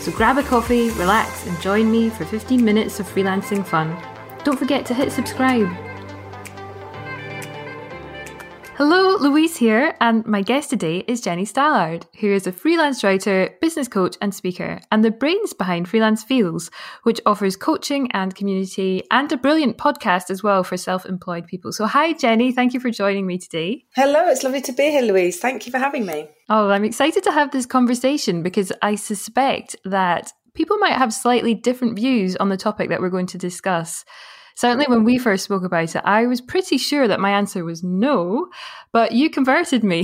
So grab a coffee, relax, and join me for 15 minutes of freelancing fun. Don't forget to hit subscribe. Hello, Louise here, and my guest today is Jenny Stallard, who is a freelance writer, business coach and speaker, and the brains behind Freelance Feels, which offers coaching and community and a brilliant podcast as well for self-employed people. So hi, Jenny. Thank you for joining me today. Hello. It's lovely to be here, Louise. Thank you for having me. Oh, I'm excited to have this conversation because I suspect that people might have slightly different views on the topic that we're going to discuss. Certainly when we first spoke about it, I was pretty sure that my answer was no, but you converted me.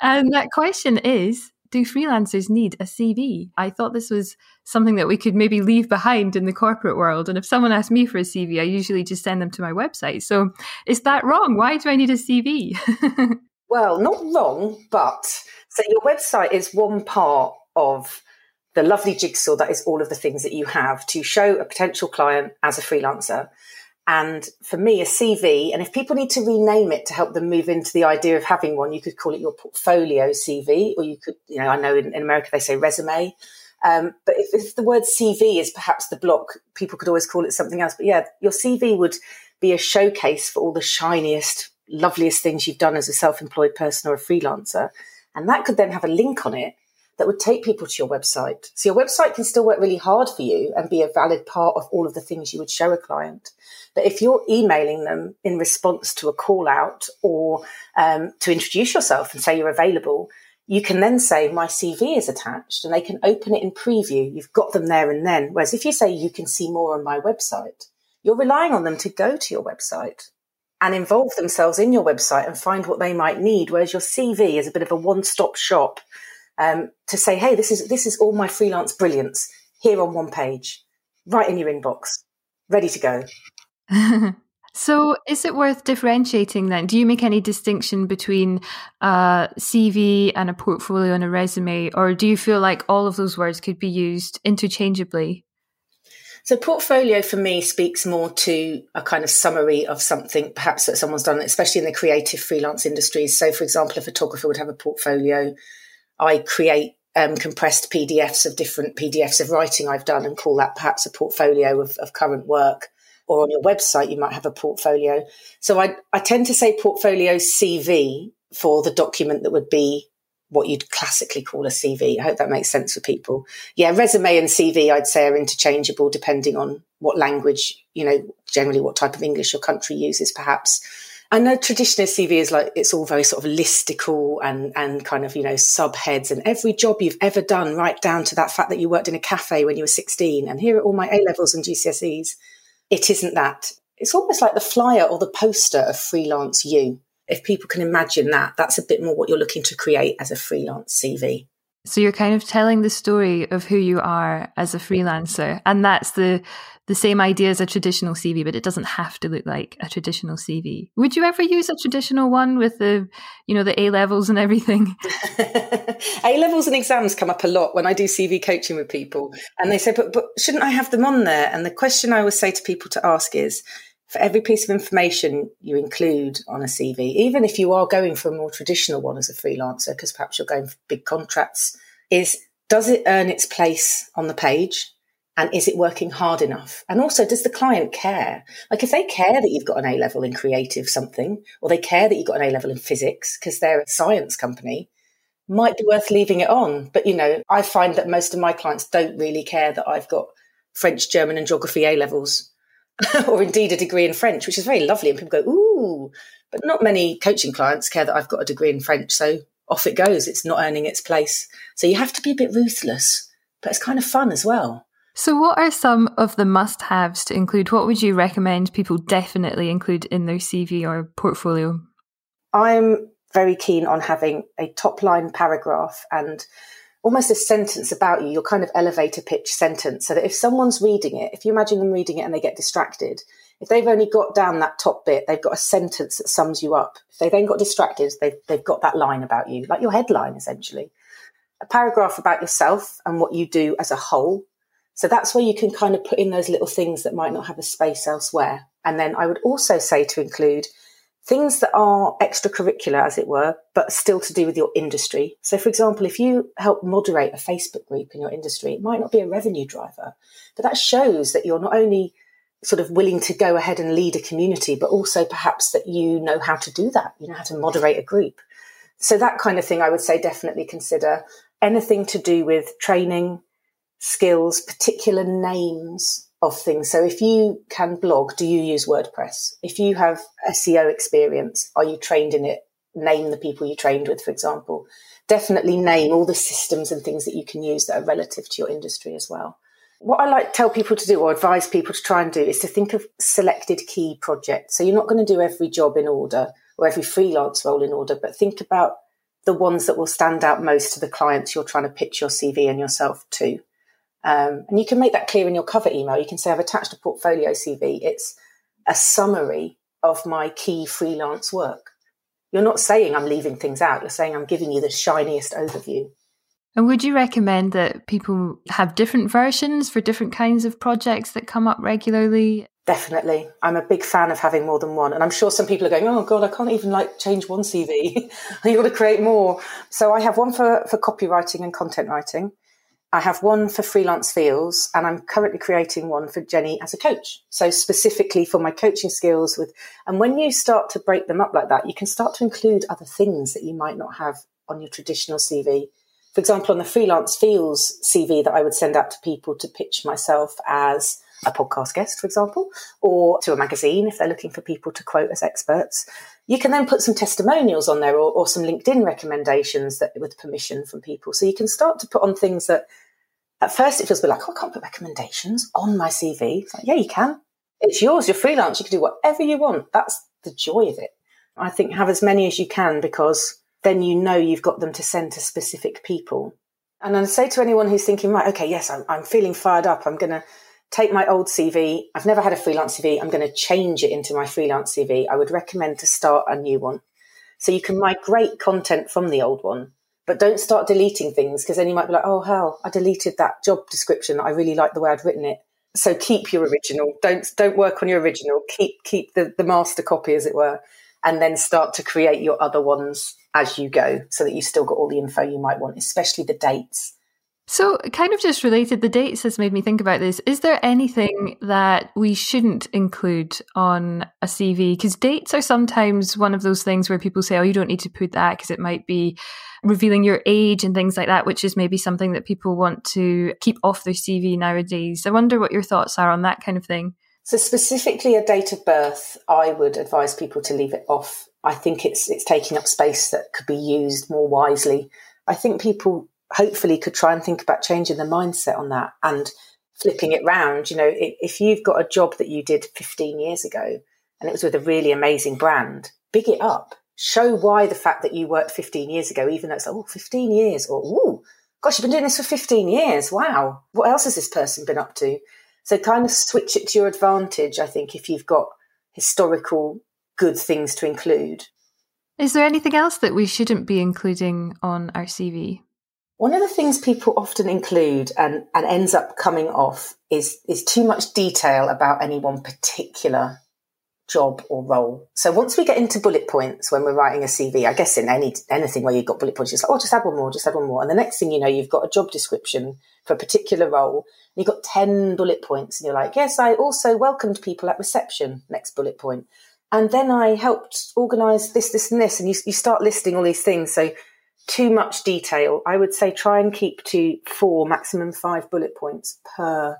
And that question is, do freelancers need a CV? I thought this was something that we could maybe leave behind in the corporate world. And if someone asked me for a CV, I usually just send them to my website. So is that wrong? Why do I need a CV? Well, not wrong, but so your website is one part of the lovely jigsaw that is all of the things that you have to show a potential client as a freelancer. And for me, a CV, and if people need to rename it to help them move into the idea of having one, you could call it your portfolio CV, or you could, you know, I know in America they say resume. But if the word CV is perhaps the block, people could always call it something else. But yeah, your CV would be a showcase for all the shiniest, loveliest things you've done as a self-employed person or a freelancer. And that could then have a link on it that would take people to your website. So your website can still work really hard for you and be a valid part of all of the things you would show a client. But if you're emailing them in response to a call out or to introduce yourself and say you're available, you can then say my CV is attached and they can open it in preview. You've got them there and then. Whereas if you say you can see more on my website, you're relying on them to go to your website and involve themselves in your website and find what they might need. Whereas your CV is a bit of a one-stop shop. To say, hey, this is all my freelance brilliance here on one page, right in your inbox, ready to go. So is it worth differentiating then? Do you make any distinction between a CV and a portfolio and a resume, or do you feel like all of those words could be used interchangeably? So portfolio for me speaks more to a kind of summary of something perhaps that someone's done, especially in the creative freelance industries. So, for example, a photographer would have a portfolio. I create compressed PDFs of different PDFs of writing I've done and call that perhaps a portfolio of current work. Or on your website, you might have a portfolio. So I tend to say portfolio CV for the document that would be what you'd classically call a CV. I hope that makes sense for people. Yeah, resume and CV, I'd say, are interchangeable depending on what language, you know, generally what type of English your country uses perhaps. I know traditional CV is like, it's all very sort of listicle and kind of, you know, subheads and every job you've ever done, right down to that fact that you worked in a cafe when you were 16 and here are all my A-levels and GCSEs. It isn't that. It's almost like the flyer or the poster of freelance you. If people can imagine that, that's a bit more what you're looking to create as a freelance CV. So you're kind of telling the story of who you are as a freelancer. And that's the same idea as a traditional CV, but it doesn't have to look like a traditional CV. Would you ever use a traditional one with the, you know, the A-levels and everything? A-levels and exams come up a lot when I do CV coaching with people. And they say, but shouldn't I have them on there? And the question I always say to people to ask is, for every piece of information you include on a CV, even if you are going for a more traditional one as a freelancer, because perhaps you're going for big contracts, is does it earn its place on the page? And is it working hard enough? And also, does the client care? Like if they care that you've got an A-level in creative something, or they care that you've got an A-level in physics because they're a science company, might be worth leaving it on. But, you know, I find that most of my clients don't really care that I've got French, German and geography A-levels. Or indeed a degree in French, which is very lovely. And people go, ooh, but not many coaching clients care that I've got a degree in French. So off it goes. It's not earning its place. So you have to be a bit ruthless, but it's kind of fun as well. So what are some of the must-haves to include? What would you recommend people definitely include in their CV or portfolio? I'm very keen on having a top-line paragraph and almost a sentence about you, your kind of elevator pitch sentence, so that if someone's reading it, if you imagine them reading it and they get distracted, if they've only got down that top bit, they've got a sentence that sums you up. If they then got distracted, they've got that line about you, like your headline, essentially. A paragraph about yourself and what you do as a whole. So that's where you can kind of put in those little things that might not have a space elsewhere. And then I would also say to include things that are extracurricular, as it were, but still to do with your industry. So, for example, if you help moderate a Facebook group in your industry, it might not be a revenue driver, but that shows that you're not only sort of willing to go ahead and lead a community, but also perhaps that you know how to do that, you know how to moderate a group. So that kind of thing, I would say definitely consider anything to do with training, skills, particular names of things. So if you can blog, do you use WordPress? If you have SEO experience, are you trained in it? Name the people you trained with, for example. Definitely name all the systems and things that you can use that are relative to your industry as well. What I like to tell people to do, or advise people to try and do, is to think of selected key projects. So you're not going to do every job in order or every freelance role in order, but think about the ones that will stand out most to the clients you're trying to pitch your CV and yourself to. And you can make that clear in your cover email. You can say, I've attached a portfolio CV. It's a summary of my key freelance work. You're not saying I'm leaving things out. You're saying I'm giving you the shiniest overview. And would you recommend that people have different versions for different kinds of projects that come up regularly? Definitely. I'm a big fan of having more than one. And I'm sure some people are going, oh God, I can't even like change one CV. I've got to create more. So I have one for copywriting and content writing. I have one for Freelance Feels, and I'm currently creating one for Jenny as a coach. So specifically for my coaching skills. And when you start to break them up like that, you can start to include other things that you might not have on your traditional CV. For example, on the Freelance Feels CV that I would send out to people to pitch myself as a podcast guest, for example, or to a magazine if they're looking for people to quote as experts. You can then put some testimonials on there or some LinkedIn recommendations that with permission from people. So you can start to put on things that at first it feels a bit like, oh, I can't put recommendations on my CV. It's like, yeah, you can. It's yours. You're freelance. You can do whatever you want. That's the joy of it. I think have as many as you can, because then you know you've got them to send to specific people. And I say to anyone who's thinking, right, okay, yes, I'm feeling fired up. I'm going to take my old CV. I've never had a freelance CV. I'm going to change it into my freelance CV. I would recommend to start a new one. So you can migrate content from the old one, but don't start deleting things, because then you might be like, oh, hell, I deleted that job description. I really like the way I'd written it. So keep your original. Don't work on your original. Keep the master copy, as it were, and then start to create your other ones as you go so that you've still got all the info you might want, especially the dates. So kind of just related, the dates has made me think about this. Is there anything that we shouldn't include on a CV? Because dates are sometimes one of those things where people say, oh, you don't need to put that because it might be revealing your age and things like that, which is maybe something that people want to keep off their CV nowadays. I wonder what your thoughts are on that kind of thing. So specifically a date of birth, I would advise people to leave it off. I think it's taking up space that could be used more wisely. I think people hopefully could try and think about changing the mindset on that and flipping it round. You know, if you've got a job that you did 15 years ago and it was with a really amazing brand, big it up. Show why the fact that you worked 15 years ago, even though it's like, oh, 15 years, or, oh, gosh, you've been doing this for 15 years. Wow. What else has this person been up to? So kind of switch it to your advantage, I think, if you've got historical good things to include. Is there anything else that we shouldn't be including on our CV? One of the things people often include and ends up coming off is too much detail about any one particular job or role. So once we get into bullet points when we're writing a CV, I guess in anything where you've got bullet points, it's like, oh, just add one more, just add one more. And the next thing you know, you've got a job description for a particular role. You've got 10 bullet points and you're like, yes, I also welcomed people at reception, next bullet point. And then I helped organise this, this and this. And you start listing all these things. So too much detail. I would say try and keep to 4, maximum 5 bullet points per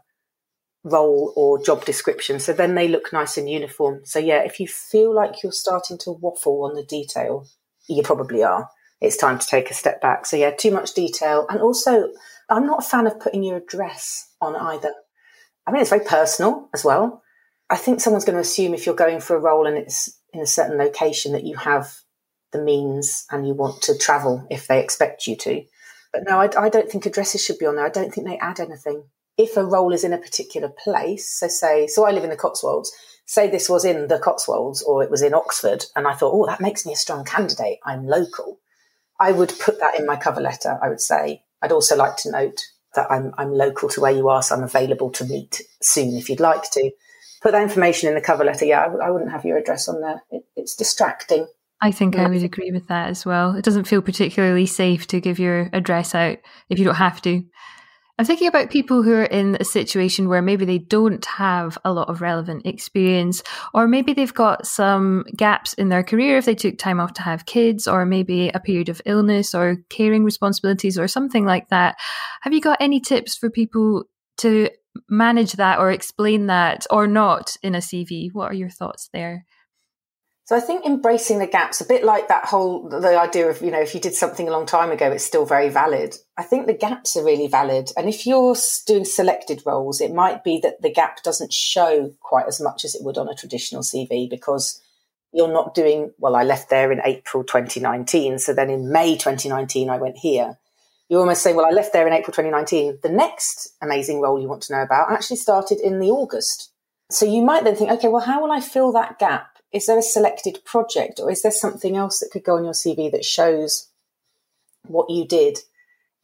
role or job description. So then they look nice and uniform. So yeah, if you feel like you're starting to waffle on the detail, you probably are. It's time to take a step back. So yeah, too much detail. And also, I'm not a fan of putting your address on either. I mean, it's very personal as well. I think someone's going to assume if you're going for a role and it's in a certain location that you have the means and you want to travel if they expect you to. But no, I don't think addresses should be on there. I don't think they add anything. If a role is in a particular place, so I live in the Cotswolds, say this was in the Cotswolds or it was in Oxford, and I thought, oh, that makes me a strong candidate, I'm local, I would put that in my cover letter, I would say. I'd also like to note that I'm local to where you are, so I'm available to meet soon if you'd like to. Put that information in the cover letter. Yeah, I wouldn't have your address on there. It's distracting. I think I would agree with that as well. It doesn't feel particularly safe to give your address out if you don't have to. I'm thinking about people who are in a situation where maybe they don't have a lot of relevant experience, or maybe they've got some gaps in their career if they took time off to have kids, or maybe a period of illness or caring responsibilities or something like that. Have you got any tips for people to manage that or explain that or not in a CV? What are your thoughts there? So I think embracing the gaps, a bit like that whole, the idea of, you know, if you did something a long time ago, it's still very valid. I think the gaps are really valid. And if you're doing selected roles, it might be that the gap doesn't show quite as much as it would on a traditional CV, because you're not doing, well, I left there in April 2019. So then in May 2019, I went here. You're almost saying, well, I left there in April 2019. The next amazing role you want to know about actually started in the August. So you might then think, okay, well, how will I fill that gap? Is there a selected project, or is there something else that could go on your CV that shows what you did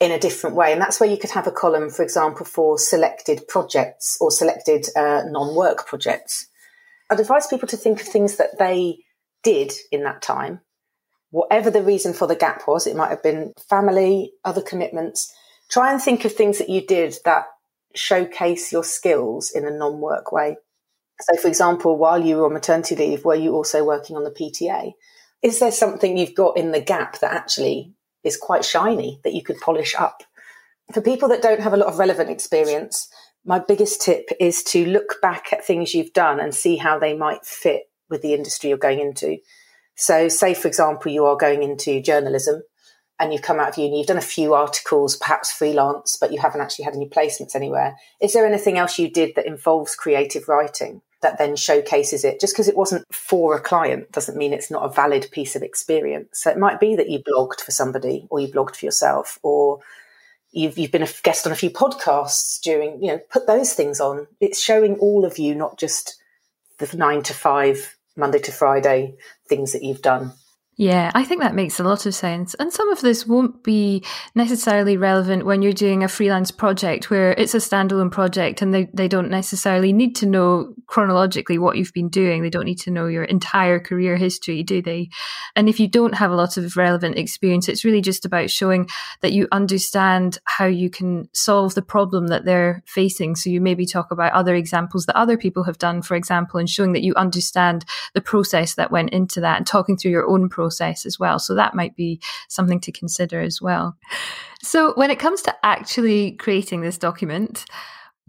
in a different way? And that's where you could have a column, for example, for selected projects or selected non-work projects. I'd advise people to think of things that they did in that time, whatever the reason for the gap was. It might have been family, other commitments. Try and think of things that you did that showcase your skills in a non-work way. So, for example, while you were on maternity leave, were you also working on the PTA? Is there something you've got in the gap that actually is quite shiny that you could polish up? For people that don't have a lot of relevant experience, my biggest tip is to look back at things you've done and see how they might fit with the industry you're going into. So, say, for example, you are going into journalism and you've come out of uni, you've done a few articles, perhaps freelance, but you haven't actually had any placements anywhere. Is there anything else you did that involves creative writing that then showcases it? Just because it wasn't for a client doesn't mean it's not a valid piece of experience. So it might be that you blogged for somebody, or you blogged for yourself, or you've been a guest on a few podcasts during, you know, put those things on. It's showing all of you, not just the 9 to 5, Monday to Friday things that you've done. Yeah, I think that makes a lot of sense. And some of this won't be necessarily relevant when you're doing a freelance project where it's a standalone project, and they don't necessarily need to know chronologically what you've been doing. They don't need to know your entire career history, do they? And if you don't have a lot of relevant experience, it's really just about showing that you understand how you can solve the problem that they're facing. So you maybe talk about other examples that other people have done, for example, and showing that you understand the process that went into that, and talking through your own process as well. So that might be something to consider as well. So when it comes to actually creating this document,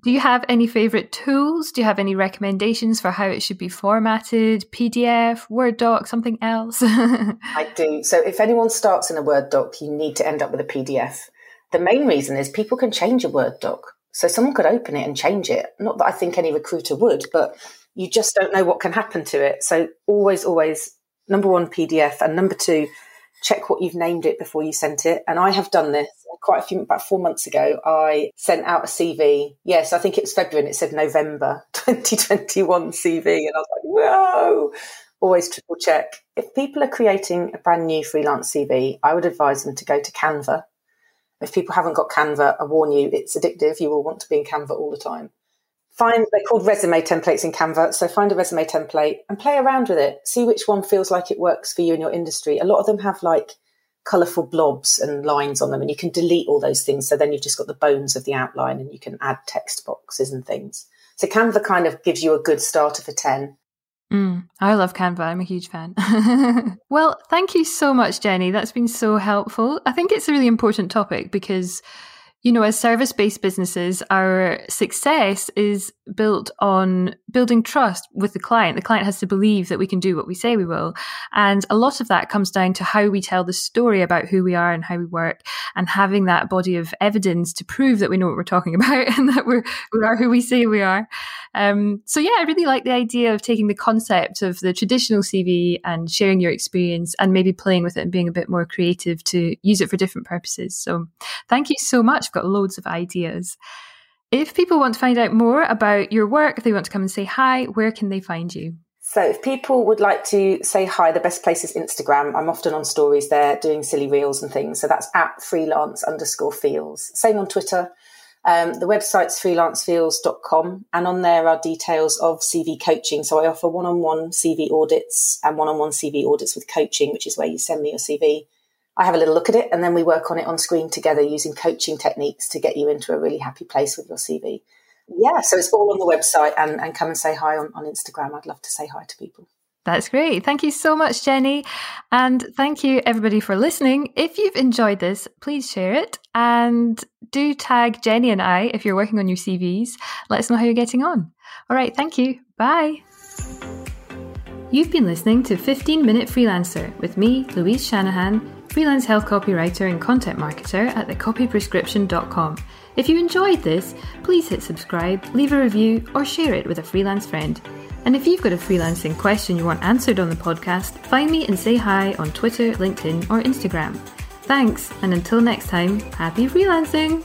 do you have any favorite tools? Do you have any recommendations for how it should be formatted? PDF, Word doc, something else? I do. So if anyone starts in a Word doc, you need to end up with a PDF. The main reason is people can change a Word doc. So someone could open it and change it. Not that I think any recruiter would, but you just don't know what can happen to it. So always, number one, PDF, and number two, check what you've named it before you sent it. And I have done this about 4 months ago. I sent out a CV. Yes, I think it was February, and it said November 2021 CV. And I was like, whoa, always triple check. If people are creating a brand new freelance CV, I would advise them to go to Canva. If people haven't got Canva, I warn you, it's addictive. You will want to be in Canva all the time. They're called resume templates in Canva. So find a resume template and play around with it. See which one feels like it works for you in your industry. A lot of them have like colourful blobs and lines on them, and you can delete all those things. So then you've just got the bones of the outline, and you can add text boxes and things. So Canva kind of gives you a good starter for 10. I love Canva. I'm a huge fan. Well, thank you so much, Jenny. That's been so helpful. I think it's a really important topic because, you know, as service-based businesses, our success is built on building trust with the client. The client has to believe that we can do what we say we will. And a lot of that comes down to how we tell the story about who we are and how we work, and having that body of evidence to prove that we know what we're talking about and that we are who we say we are. So yeah, I really like the idea of taking the concept of the traditional CV and sharing your experience and maybe playing with it and being a bit more creative to use it for different purposes. So thank you so much. I've got loads of ideas. If people want to find out more about your work, if they want to come and say hi, where can they find you? So if people would like to say hi, the best place is Instagram. I'm often on stories there doing silly reels and things. So that's @freelance_feels. Same on Twitter. The website's freelancefeels.com, and on there are details of CV coaching. So I offer one-on-one CV audits and one-on-one CV audits with coaching, which is where you send me your CV. I have a little look at it and then we work on it on screen together using coaching techniques to get you into a really happy place with your CV. Yeah, so it's all on the website, and come and say hi on Instagram. I'd love to say hi to people. That's great. Thank you so much, Jenny. And thank you, everybody, for listening. If you've enjoyed this, please share it and do tag Jenny and I if you're working on your CVs. Let us know how you're getting on. All right. Thank you. Bye. You've been listening to 15 Minute Freelancer with me, Louise Shanahan, freelance health copywriter and content marketer at thecopyprescription.com. If you enjoyed this, please hit subscribe, leave a review, or share it with a freelance friend. And if you've got a freelancing question you want answered on the podcast, find me and say hi on Twitter, LinkedIn, or Instagram. Thanks, and until next time, happy freelancing!